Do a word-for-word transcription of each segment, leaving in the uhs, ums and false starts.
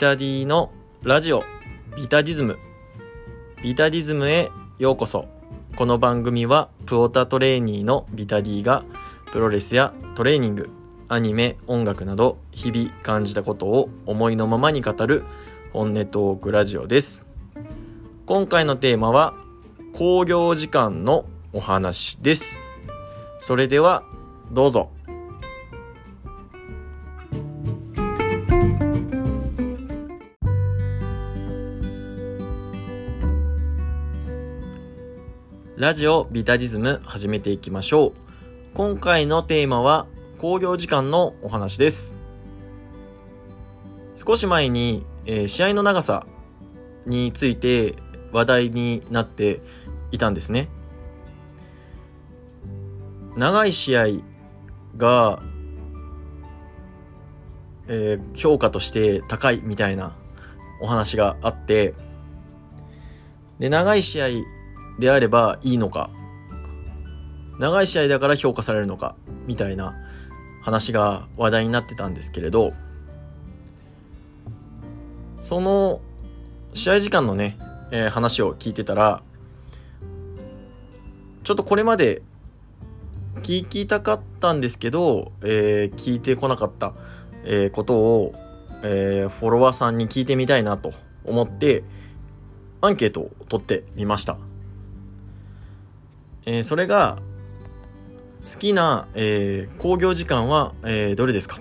タディのラジオビタディズムビタディズムへようこそ。この番組はプオタトレーニーのビタディがプロレスやトレーニング、アニメ、音楽など日々感じたことを思いのままに語る本音トークラジオです。今回のテーマは興行時間のお話です。それではどうぞ。ラジオビタディズム始めていきましょう。今回のテーマは興行時間のお話です。少し前に、えー、試合の長さについて話題になっていたんですね。長い試合が、えー、評価として高いみたいなお話があって、で長い試合であればいいのか、長い試合だから評価されるのかみたいな話が話題になってたんですけれど、その試合時間のね、えー、話を聞いてたら、ちょっとこれまで聞きたかったんですけど、えー、聞いてこなかった、えー、ことを、えー、フォロワーさんに聞いてみたいなと思ってアンケートを取ってみました。えー、それが好きな、えー、興行時間は、えー、どれですか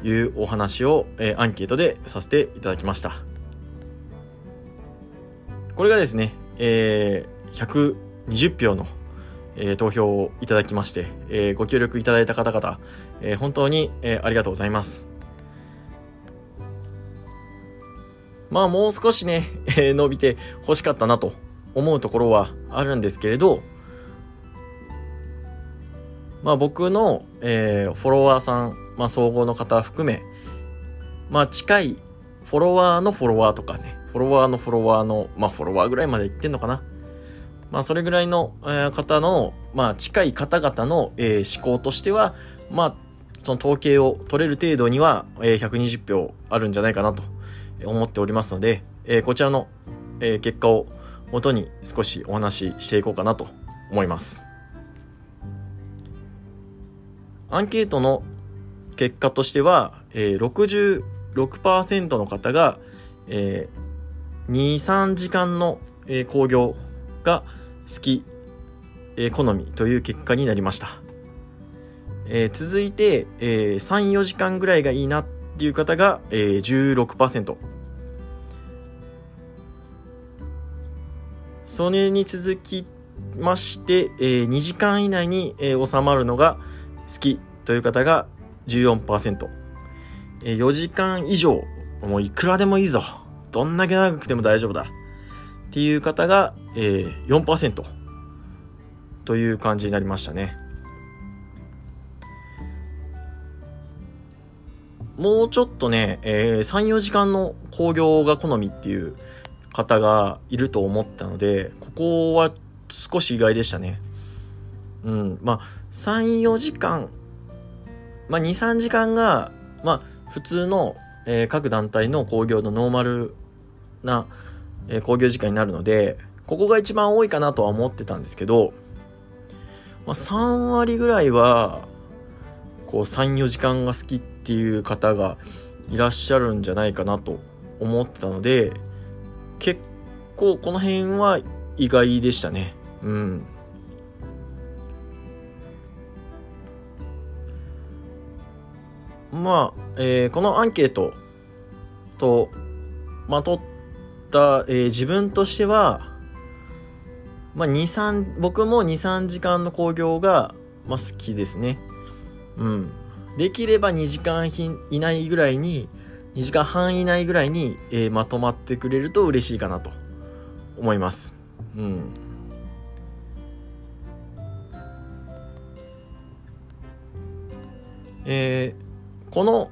というお話を、えー、アンケートでさせていただきました。これがですね、えー、ひゃくにじゅっぴょうの、えー、投票をいただきまして、えー、ご協力いただいた方々、えー、本当に、えー、ありがとうございます。まあもう少しね、えー、伸びてほしかったなと思うところはあるんですけれど、まあ、僕の、えー、フォロワーさん、まあ、総合の方含め、まあ、近いフォロワーのフォロワーとかね、フォロワーのフォロワーの、まあ、フォロワーぐらいまでいってんのかな、まあ、それぐらいの、えー、方の、まあ、近い方々の、えー、思考としては、まあ、その統計を取れる程度には、えー、ひゃくにじゅっぴょうあるんじゃないかなと思っておりますので、えー、こちらの、えー、結果を元に少しお話ししていこうかなと思います。アンケートの結果としては、えー、ろくじゅうろくパーセント の方が、えー、に、さんじかんの、えー、興行が好き、えー、好みという結果になりました。えー、続いて、えー、さん、よじかんぐらいがいいなっていう方が、えー、じゅうろくパーセント、それに続きまして、えー、にじかん以内に、えー、収まるのが好きという方が じゅうよんパーセント、えー、よじかん以上もういくらでもいいぞ、どんだけ長くても大丈夫だっていう方が、えー、よんパーセント という感じになりましたね。もうちょっとね、えー、さん、よじかんの興行が好みっていう方がいると思ったので、ここは少し意外でしたね。うん、まあさん、よじかん、まあに、さんじかんがまあ普通の、えー、各団体の興行のノーマルな、えー、興行時間になるので、ここが一番多いかなとは思ってたんですけど、まあ、さんわりぐらいはこうさん、よじかんが好きっていう方がいらっしゃるんじゃないかなと思ってたので、結構この辺は意外でしたね。うん。まあ、えー、このアンケートとまとった、えー、自分としては、まあに、さん、僕もに、さんじかんの興行が、まあ、好きですね。うん。できればにじかん以内ぐらいに。にじかんはん以内ぐらいに、えー、まとまってくれると嬉しいかなと思います。うん。えー、この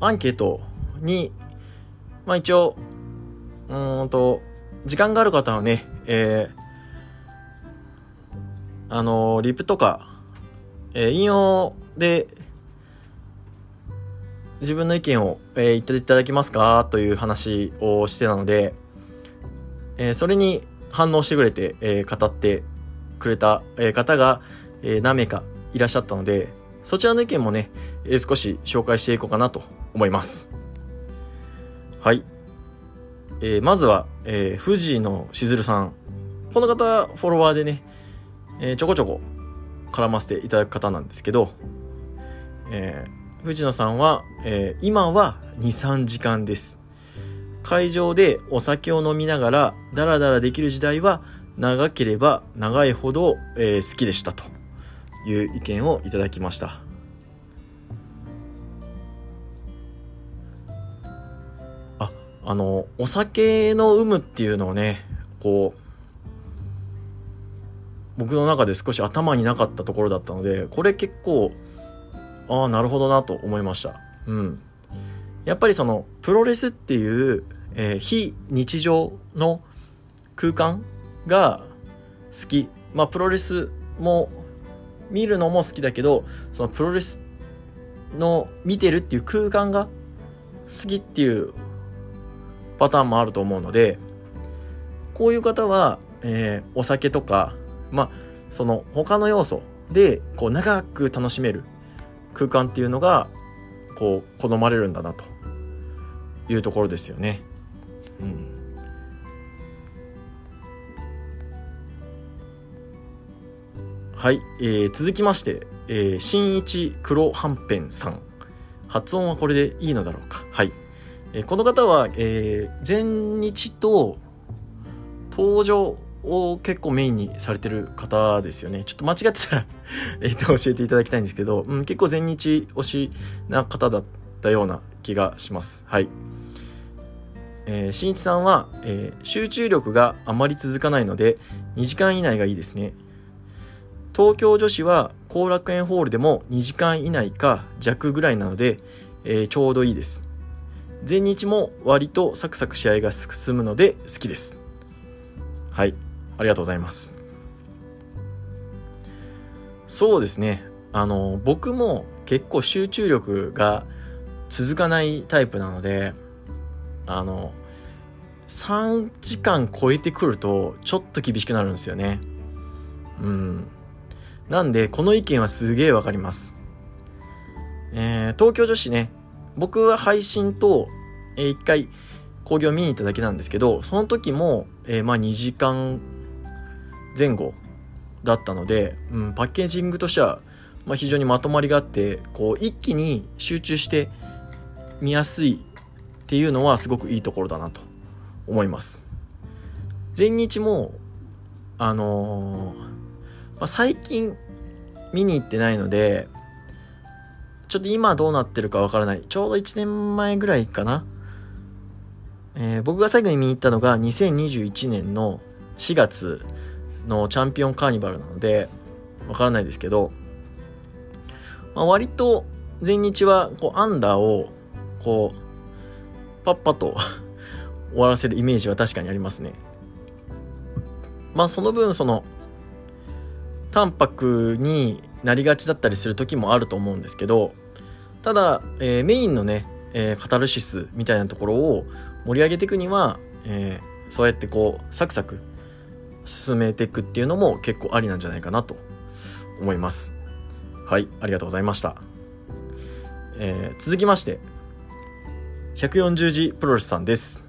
アンケートに、まあ一応、うーんと、時間がある方はね、えー、あのー、リプとか、えー、引用で、自分の意見を、えー、言っていただけますかという話をしてたので、えー、それに反応してくれて、えー、語ってくれた方が、えー、何名かいらっしゃったので、そちらの意見もね、えー、少し紹介していこうかなと思います。はい、えー、まずは、えー、藤野しずるさん、この方フォロワーでね、えー、ちょこちょこ絡ませていただく方なんですけど、えー、藤野さんは、えー、今は に,さん 時間です。会場でお酒を飲みながらダラダラできる時代は長ければ長いほど、えー、好きでしたという意見をいただきました。あ、あのお酒の有無っていうのをね、こう僕の中で少し頭になかったところだったので、これ結構ああなるほどなと思いました。うん、やっぱりそのプロレスっていう、えー、非日常の空間が好き。まあプロレスも見るのも好きだけど、そのプロレスの見てるっていう空間が好きっていうパターンもあると思うので、こういう方は、えー、お酒とかまあ、その他の要素でこう長く楽しめる空間っていうのがこう好まれるんだなというところですよね。うん、はい、えー、続きまして、えー、新一黒はんぺんさん、発音はこれでいいのだろうか。はい、えー、この方は、えー、前日と登場を結構メインにされてる方ですよね。ちょっと間違ってたらえっと教えていただきたいんですけど、うん、結構全日推しな方だったような気がします。はい、えー、新一さんは、えー、集中力があまり続かないのでにじかん以内がいいですね。東京女子は後楽園ホールでもにじかん以内か弱ぐらいなので、えー、ちょうどいいです。全日も割とサクサク試合が進むので好きです。はい、ありがとうございます。そうですね。あの僕も結構集中力が続かないタイプなので、あのさんじかん超えてくるとちょっと厳しくなるんですよね。うん。なんでこの意見はすげえわかります。えー、東京女子ね、僕は配信とえー、いっかい興行見に行っただけなんですけど、その時も、えー、まあにじかんぜん後だったので、うん、パッケージングとしては、まあ、非常にまとまりがあって、こう一気に集中して見やすいっていうのはすごくいいところだなと思います。前日もあのーまあ、最近見に行ってないのでちょっと今どうなってるかわからない。ちょうどいちねんまえぐらいかな、えー、僕が最後に見に行ったのがにせんにじゅういちねんのしがつのチャンピオンカーニバルなのでわからないですけど、まあ、割と前日はこうアンダーをこうパッパと終わらせるイメージは確かにありますね。まあその分その淡白になりがちだったりする時もあると思うんですけど、ただ、えー、メインのね、えー、カタルシスみたいなところを盛り上げていくには、えー、そうやってこうサクサク進めていくっていうのも結構ありなんじゃないかなと思います。はい、ありがとうございました。えー、続きましてひゃくよんじゅうじプロレスさんです。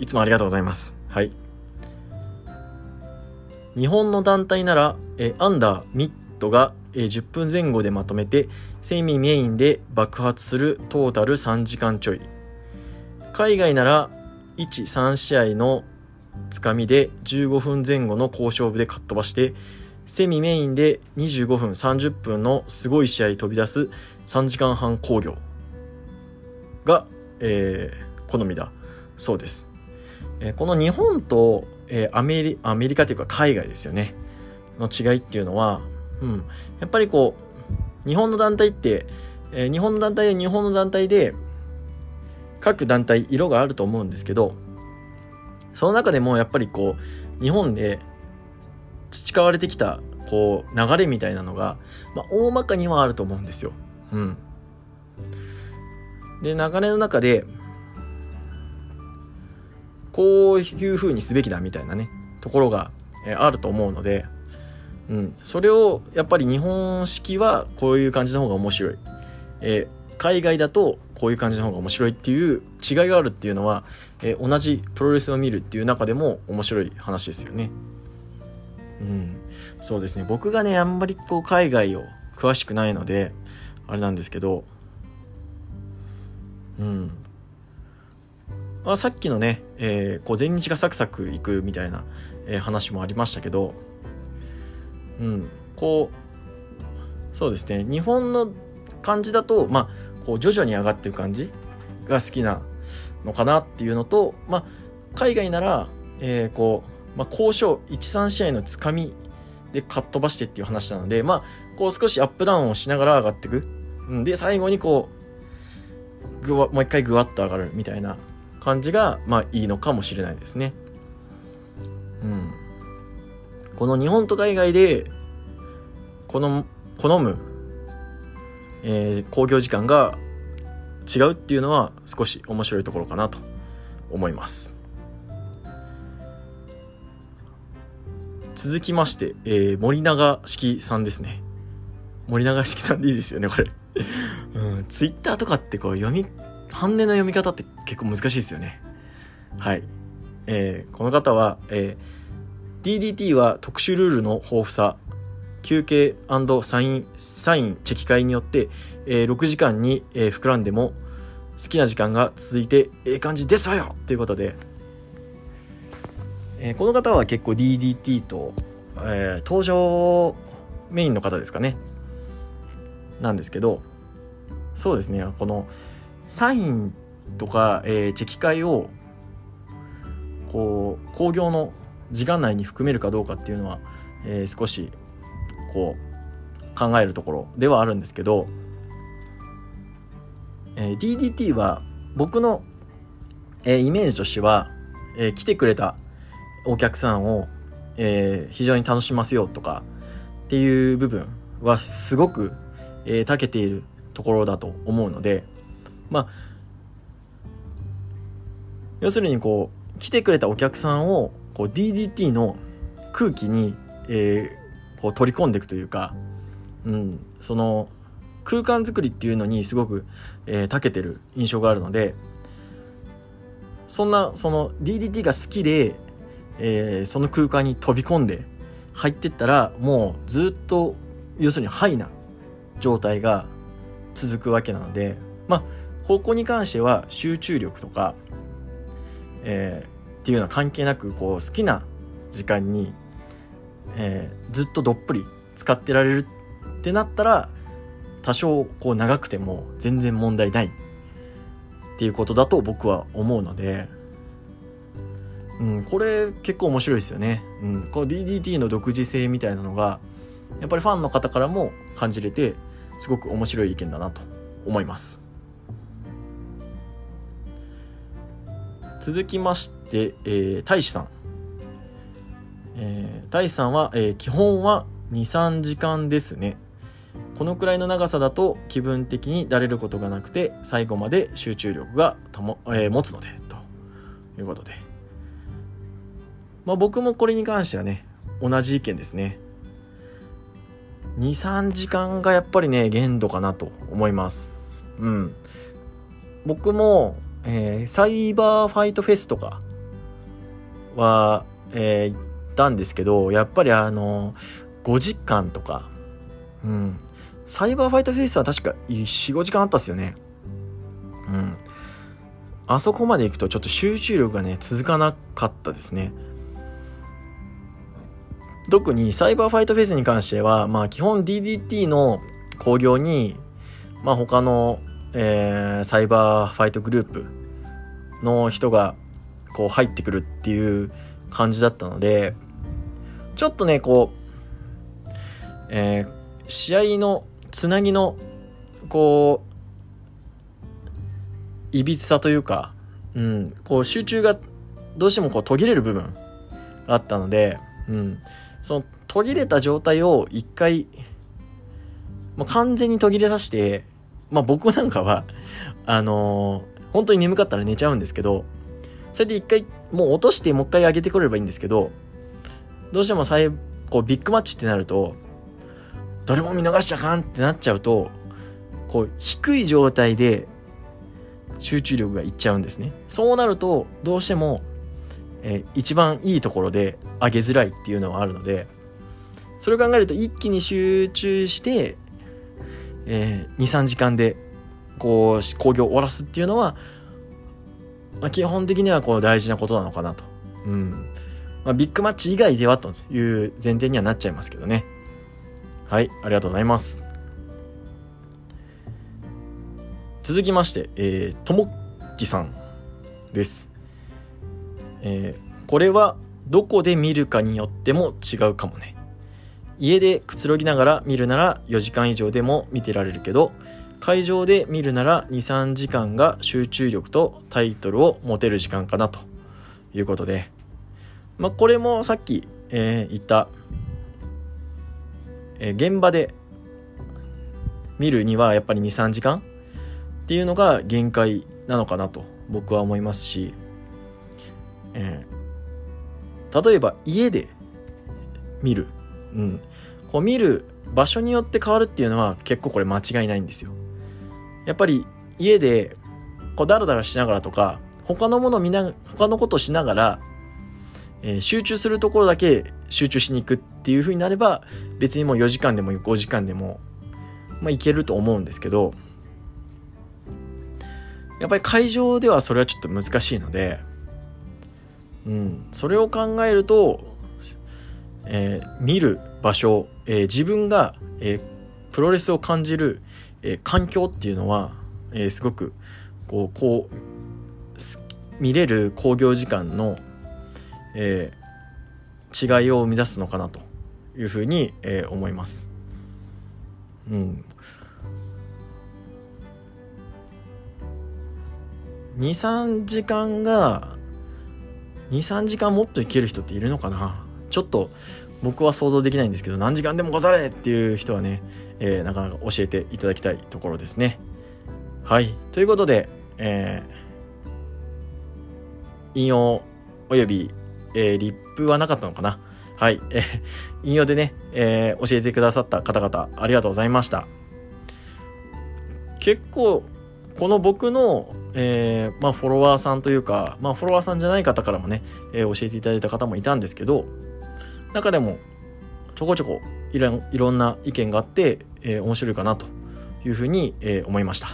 いつもありがとうございます。はい、日本の団体なら、えー、アンダーミッドが、えー、じゅっぷんぜん後でまとめてセミメインで爆発するトータルさんじかんちょい。海外ならいち、さん試合のつかみでじゅうごふんぜん後の好勝負でかっ飛ばして、セミメインでにじゅうごふん、さんじゅっぷんのすごい試合飛び出すさんじかんはん興行が、えー、好みだそうです。えー、この日本と、えー、アメリ、アメリカというか海外ですよねの違いっていうのは、うん、やっぱりこう日本の団体って、えー、日本の団体で日本の団体で各団体色があると思うんですけど、その中でもやっぱりこう日本で培われてきたこう流れみたいなのが、まあ、大まかにはあると思うんですよ。うん、で、流れの中でこういう風にすべきだみたいなねところがあると思うので、うん、それをやっぱり日本式はこういう感じの方が面白い、えー、海外だとこういう感じの方が面白いっていう違いがあるっていうのは、えー、同じプロレスを見るっていう中でも面白い話ですよね。うん、そうですね。僕がねあんまりこう海外を詳しくないのであれなんですけど、うん、まあ、さっきのね、えー、こう全日がサクサクいくみたいな、えー、話もありましたけど、うん、こうそうですね。日本の感じだと、まあ、こう徐々に上がっていく感じが好きなのかなっていうのと、まあ、海外なら、えー、こう、まあ、交渉いち、さん試合のつかみでかっ飛ばしてっていう話なので、まあ、こう少しアップダウンをしながら上がっていく、うん、で最後にこうぐわもう一回ぐわっと上がるみたいな感じが、まあ、いいのかもしれないですね。うん、この日本と海外でこの好む、えー、興行時間が違うっていうのは少し面白いところかなと思います。続きまして、えー、森永式さんですね。森永式さんでいいですよねこれ、うん、ツイッターとかってこう読み半音の読み方って結構難しいですよね。はい、えー、この方は、えー、ディーディーティー は特殊ルールの豊富さ、休憩&サイン、サインチェキ会によって、えー、ろくじかんに、えー、膨らんでも好きな時間が続いてええ感じですわよということで、えー、この方は結構 ディーディーティー と、えー、登場メインの方ですかねなんですけど、そうですね、このサインとか、えー、チェキ会をこう興行の時間内に含めるかどうかっていうのは、えー、少しこう考えるところではあるんですけど、えー、ディーディーティー は僕の、えー、イメージとしては、えー、来てくれたお客さんを、えー、非常に楽しませようとかっていう部分はすごく、えー、長けているところだと思うので、まあ要するにこう来てくれたお客さんをこう ディーディーティー の空気に、えーこう取り込んでいくというか、うん、その空間作りっていうのにすごく、えー、長けてる印象があるので、そんなその ディーディーティー が好きで、えー、その空間に飛び込んで入ってったらもうずっと要するにハイな状態が続くわけなので、まあここに関しては集中力とか、えー、っていうのは関係なくこう好きな時間にえー、ずっとどっぷり使ってられるってなったら多少こう長くても全然問題ないっていうことだと僕は思うので、うん、これ結構面白いですよね。うん、こう ディーディーティー の独自性みたいなのがやっぱりファンの方からも感じれてすごく面白い意見だなと思います。続きまして、えー、大志さんえー、大志さんは、えー、基本は に、さん 時間ですね。このくらいの長さだと気分的にだれることがなくて最後まで集中力がたも、えー、持つのでということで、まあ、僕もこれに関してはね同じ意見ですね。 に、さん 時間がやっぱりね限度かなと思います。うん、僕も、えー、サイバーファイトフェスとかはえー、行ったんですけど、やっぱりあのごじかんとか、うん、サイバーファイトフェイスは確かよん、ごじかんあったっすよね。うん、あそこまで行くとちょっと集中力がね続かなかったですね。特にサイバーファイトフェイスに関しては、まあ、基本 ディーディーティー の興行に、まあ、他の、えー、サイバーファイトグループの人がこう入ってくるっていう感じだったので、ちょっとねこう、えー、試合のつなぎのこういびつさというか、うん、こう集中がどうしてもこう途切れる部分があったので、うん、その途切れた状態を一回、まあ、完全に途切れさせて、まあ、僕なんかはあのー、本当に眠かったら寝ちゃうんですけど、それで一回もう落としてもう一回上げてくれればいいんですけど、どうしても最こうビッグマッチってなるとどれも見逃しちゃかんってなっちゃうと、こう低い状態で集中力がいっちゃうんですね。そうなるとどうしても、えー、一番いいところで上げづらいっていうのはあるので、それを考えると一気に集中して、えー、にさんじかんでこう興行を終わらすっていうのは、まあ、基本的にはこう大事なことなのかなと、うんまあ、ビッグマッチ以外ではという前提にはなっちゃいますけどね。はい、ありがとうございます。続きまして、えー、ともっきさんです、えー、これはどこで見るかによっても違うかもね。家でくつろぎながら見るならよじかん以上でも見てられるけど、会場で見るなら にさんじかんが集中力とタイトルを持てる時間かなということで、まあ、これもさっき、えー、言った、えー、現場で見るにはやっぱり にさんじかんっていうのが限界なのかなと僕は思いますし、えー、例えば家で見る、うん、こう見る場所によって変わるっていうのは結構これ間違いないんですよ。やっぱり家でこうダラダラしながらとか他のもの見な他のことしながら、えー、集中するところだけ集中しに行くっていう風になれば別にもうよじかんでもごじかんでも、まあ、いけると思うんですけど、やっぱり会場ではそれはちょっと難しいので、うん、それを考えると、えー、見る場所、えー、自分が、えー、プロレスを感じる、えー、環境っていうのは、えー、すごくこう、こう見れる興行時間の、えー、違いを生み出すのかなというふうに、えー、思います。うん。にさんじかんが にさんじかんもっといける人っているのかな。ちょっと僕は想像できないんですけど、何時間でもござれっていう人はね、えー、なかなか教えていただきたいところですね。はい、ということで、えー、引用および、えー、リップはなかったのかな。はい、えー、引用でね、えー、教えてくださった方々ありがとうございました。結構この僕の、えーまあ、フォロワーさんというか、まあ、フォロワーさんじゃない方からもね、えー、教えていただいた方もいたんですけど、中でもちょこちょこいろん、いろんな意見があって、えー、面白いかなというふうに、えー、思いました。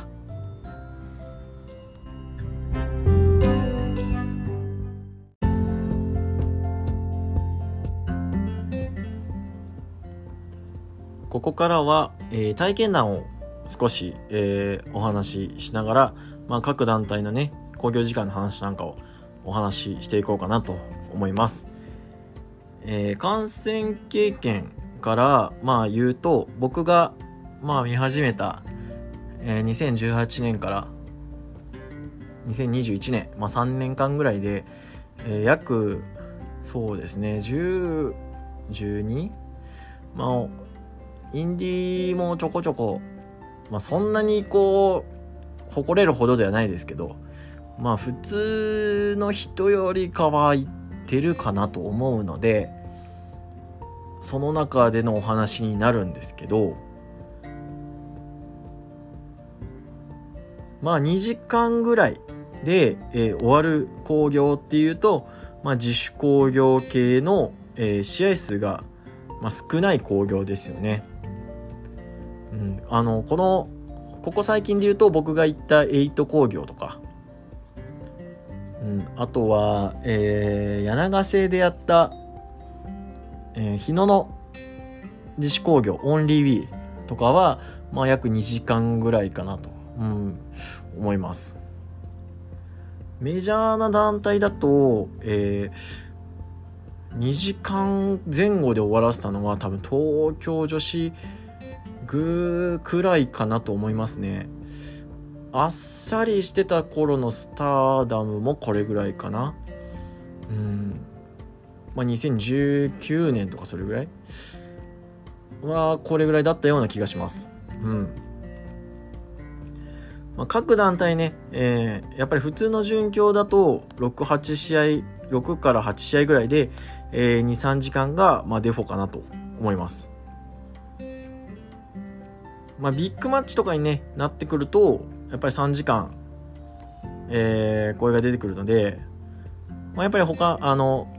ここからは、えー、体験談を少し、えー、お話ししながら、まあ、各団体のね興行時間の話なんかをお話ししていこうかなと思います、えー、観戦経験から、まあ、言うと僕が、まあ、見始めた、えー、にせんじゅうはちねんからにせんにじゅういちねん、まあ、さんねんかんぐらいで、えー、約そうですねじゅう、じゅうに、まあ、インディーもちょこちょこまあ、そんなにこう誇れるほどではないですけど、まあ普通の人よりかはいってるかなと思うので、その中でのお話になるんですけど、まあにじかんぐらいで、えー、終わる興行っていうと、まあ、自主興行系の、えー、試合数が、まあ、少ない興行ですよね。うん、あのこのここ最近で言うと僕が行ったエイト工業とか、うん、あとは、えー、柳ヶ瀬でやった、えー、日野の自主工業オンリーウィーとかは、まあ、約にじかんぐらいかなと、うん、思います。メジャーな団体だと、えー、にじかんぜん後で終わらせたのは多分東京女子ぐらいかなと思いますね。あっさりしてた頃のスターダムもこれぐらいかな。うん、まあ、にせんじゅうきゅうねんとかそれぐらいはこれぐらいだったような気がします。うん。まあ、各団体ね、えー、やっぱり普通の準強だとろくからはち試合ぐらいで、えー、に、さんじかんが、まあ、デフォかなと思います。まあ、ビッグマッチとかに、ね、なってくるとやっぱりさんじかん、えー、声が出てくるので、まあ、やっぱり他あの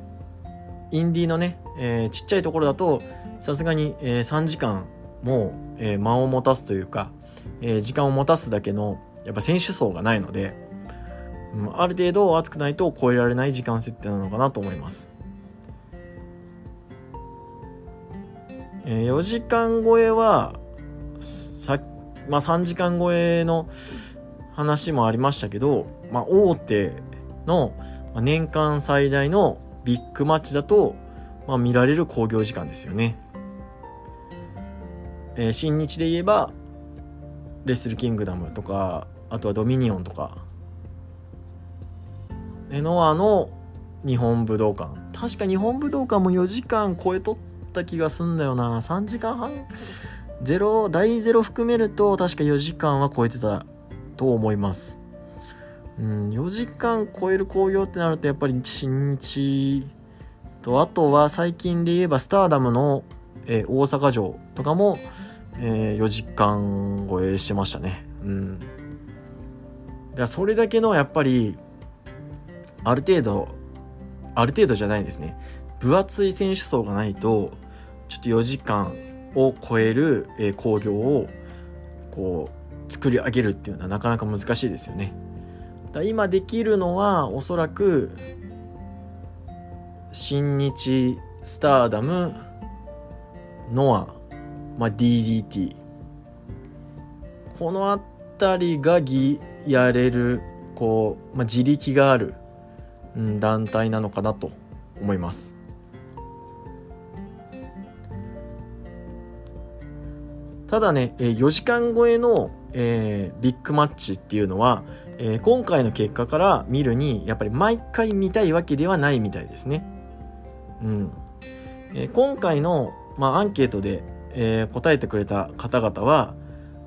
インディーのね、えー、ちっちゃいところだとさすがに、えー、さんじかんも、えー、間を持たすというか、えー、時間を持たすだけのやっぱ選手層がないので、うん、ある程度熱くないと超えられない時間設定なのかなと思います。えー、よじかん超えはさまあ、さんじかん超えの話もありましたけど、まあ、大手の年間最大のビッグマッチだと、まあ、見られる興行時間ですよね。えー、新日で言えばレッスルキングダムとか、あとはドミニオンとかノアの日本武道館、確か日本武道館もよじかん超えとった気がすんだよな。さんじかんはんゼロ第ゼロ含めると確かよじかんは超えてたと思います。うん、よじかん超える興行ってなるとやっぱり新日と、あとは最近で言えばスターダムの、えー、大阪城とかも、えー、よじかん超えしてましたね。うん、だからそれだけのやっぱりある程度ある程度じゃないですね分厚い選手層がないとちょっとよじかんを超える興行をこう作り上げるっていうのはなかなか難しいですよね。だ今できるのはおそらく新日、スターダム、ノア、まあ、ディーディーティー このあたりがぎやれるこう、まあ、自力がある、うん、団体なのかなと思います。ただね、よじかん超えの、えー、ビッグマッチっていうのは、えー、今回の結果から見るにやっぱり毎回見たいわけではないみたいですね。うんえー、今回の、まあ、アンケートで、えー、答えてくれた方々は、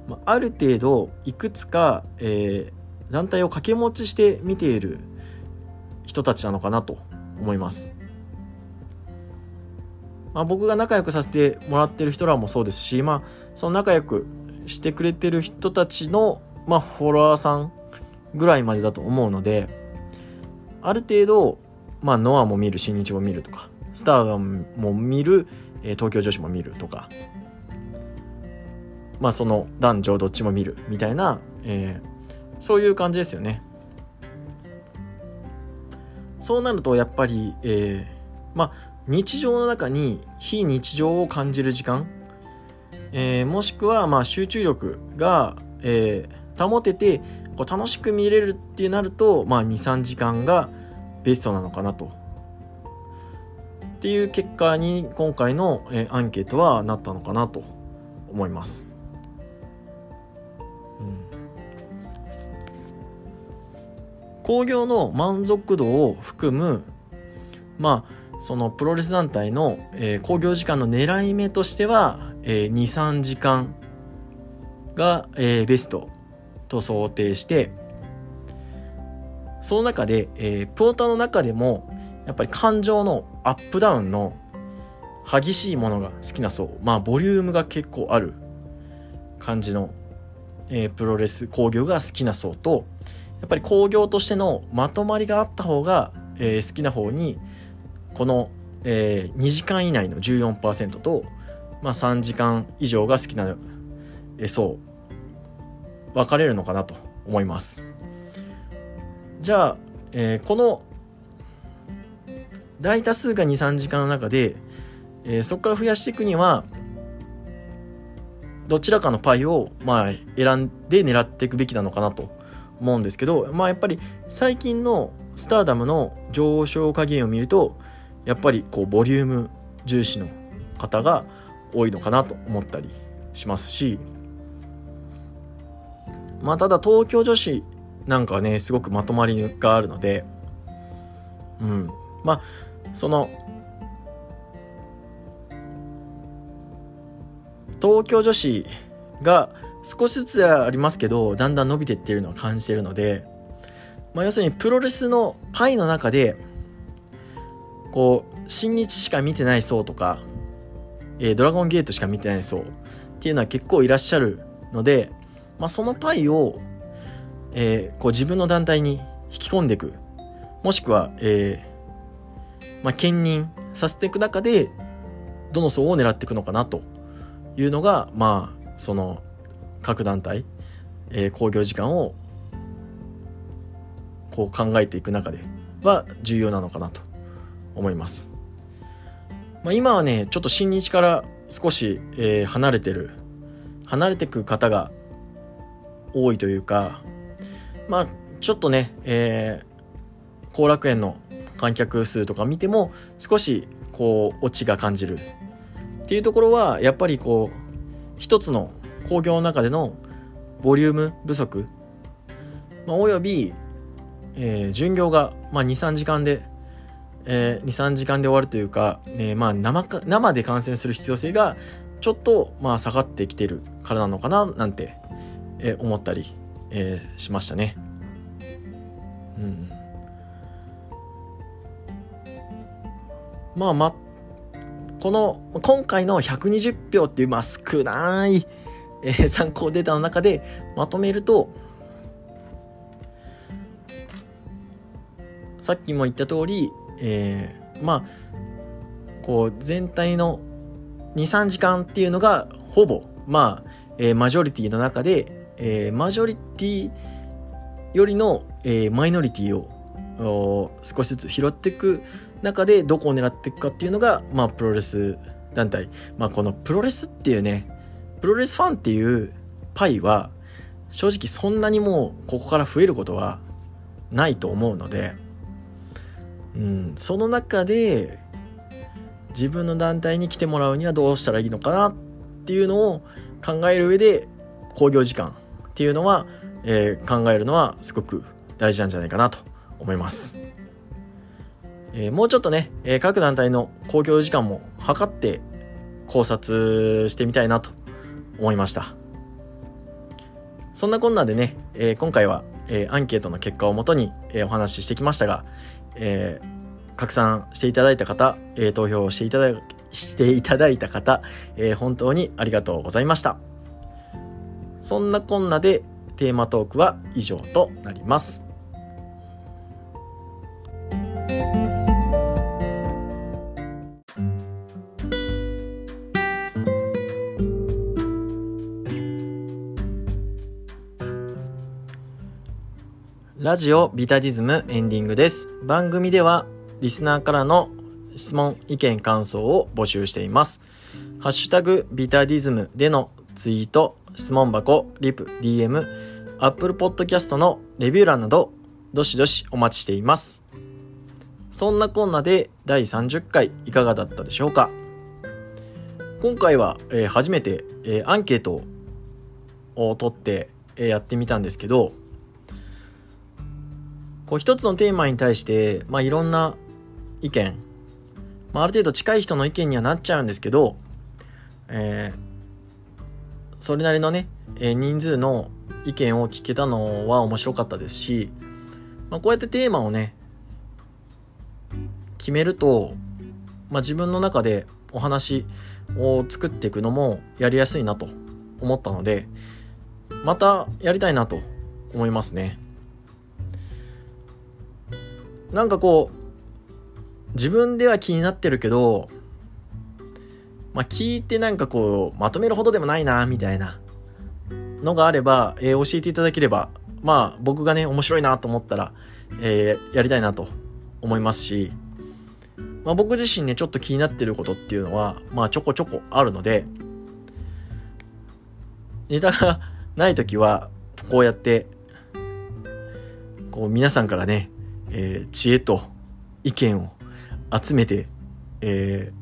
まあ、ある程度いくつか、えー、団体を掛け持ちして見ている人たちなのかなと思います。まあ、僕が仲良くさせてもらってる人らもそうですし、まあ、その仲良くしてくれてる人たちの、まあ、フォロワーさんぐらいまでだと思うので、ある程度、まあ、ノアも見る、新日も見るとか、スターも見る、東京女子も見るとか、まあ、その男女どっちも見るみたいな、えー、そういう感じですよね。そうなるとやっぱり、えー、まあ日常の中に非日常を感じる時間、えー、もしくはまあ集中力が、えー、保ててこう楽しく見れるってなると、まあ、に、さんじかんがベストなのかなとっていう結果に今回の、えー、アンケートはなったのかなと思います。うん、興行の満足度を含むまあそのプロレス団体の興行時間の狙い目としてはに、さんじかんがベストと想定して、その中でプロタの中でもやっぱり感情のアップダウンの激しいものが好きな層、まあボリュームが結構ある感じのプロレス興行が好きな層と、やっぱり興行としてのまとまりがあった方が好きな方にこの、えー、にじかん以内の じゅうよんパーセント と、まあ、さんじかん以上が好きな、えー、そう分かれるのかなと思います。じゃあ、えー、この大多数が に、さんじかんの中で、えー、そこから増やしていくにはどちらかのパイを、まあ、選んで狙っていくべきなのかなと思うんですけど、まあ、やっぱり最近のスターダムの上昇加減を見るとやっぱりこうボリューム重視の方が多いのかなと思ったりしますし、まあただ東京女子なんかはねすごくまとまりがあるので、うんまあその東京女子が少しずつありますけどだんだん伸びていってるのを感じているので、まあ、要するにプロレスのパイの中でこう新日しか見てない層とか、えー、ドラゴンゲートしか見てない層っていうのは結構いらっしゃるので、まあ、そのパイを、えー、こう自分の団体に引き込んでいく、もしくは、えーまあ、兼任させていく中でどの層を狙っていくのかなというのが、まあ、その各団体、えー、興行時間をこう考えていく中では重要なのかなと思います。まあ、今はねちょっと新日から少し、えー、離れてる離れてく方が多いというか、まあちょっとね後、えー、楽園の観客数とか見ても少しこう落ちが感じるっていうところはやっぱりこう一つの興行の中でのボリューム不足、まあ、および、えー、巡業が、まあ、にさんじかんでえー、にさんじかんで終わるというか、えーまあ、生か生で観戦する必要性がちょっとまあ下がってきてるからなのかななんて、えー、思ったり、えー、しましたね、うん、まあ、ま、この今回のひゃくにじゅっぴょうっていう、まあ、少ない、えー、参考データの中でまとめるとさっきも言った通りえー、まあこう全体の にさんじかんっていうのがほぼまあ、えー、マジョリティの中で、えー、マジョリティよりの、えー、マイノリティを少しずつ拾っていく中でどこを狙っていくかっていうのが、まあ、プロレス団体、まあ、このプロレスっていうねプロレスファンっていうパイは正直そんなにもうここから増えることはないと思うので、うん、その中で自分の団体に来てもらうにはどうしたらいいのかなっていうのを考える上で興行時間っていうのは、えー、考えるのはすごく大事なんじゃないかなと思います、えー、もうちょっとね、えー、各団体の興行時間も測って考察してみたいなと思いました。そんなこんなでね、えー、今回は、えー、アンケートの結果をもとに、えー、お話ししてきましたが、えー、拡散していただいた方、えー、投票していただ、していただいた方、えー、本当にありがとうございました。そんなこんなでテーマトークは以上となります。ラジオビタディズムエンディングです。番組ではリスナーからの質問、意見、感想を募集しています。ハッシュタグビタディズムでのツイート、質問箱、リプ、ディーエム、Apple Podcast のレビュー欄などどしどしお待ちしています。そんなこんなでだいさんじゅっかいいかがだったでしょうか。今回は、えー、初めて、えー、アンケートを取って、えー、やってみたんですけど、こう一つのテーマに対して、まあ、いろんな意見、まあ、ある程度近い人の意見にはなっちゃうんですけど、えー、それなりのね、えー、人数の意見を聞けたのは面白かったですし、まあ、こうやってテーマをね決めると、まあ、自分の中でお話を作っていくのもやりやすいなと思ったので、またやりたいなと思いますね。なんかこう自分では気になってるけど、まあ、聞いてなんかこうまとめるほどでもないなみたいなのがあれば、えー、教えていただければ、まあ僕がね面白いなと思ったら、えー、やりたいなと思いますし、まあ、僕自身ねちょっと気になってることっていうのはまあちょこちょこあるので、ネタがない時はこうやってこう皆さんからねえー、知恵と意見を集めて、えー、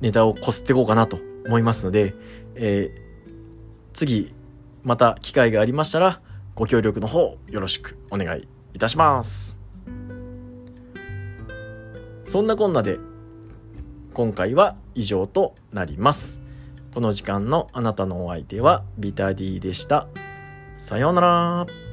ネタをこすっていこうかなと思いますので、えー、次また機会がありましたらご協力の方よろしくお願いいたします。そんなこんなで今回は以上となります。この時間のあなたのお相手はビタディでした。さようなら。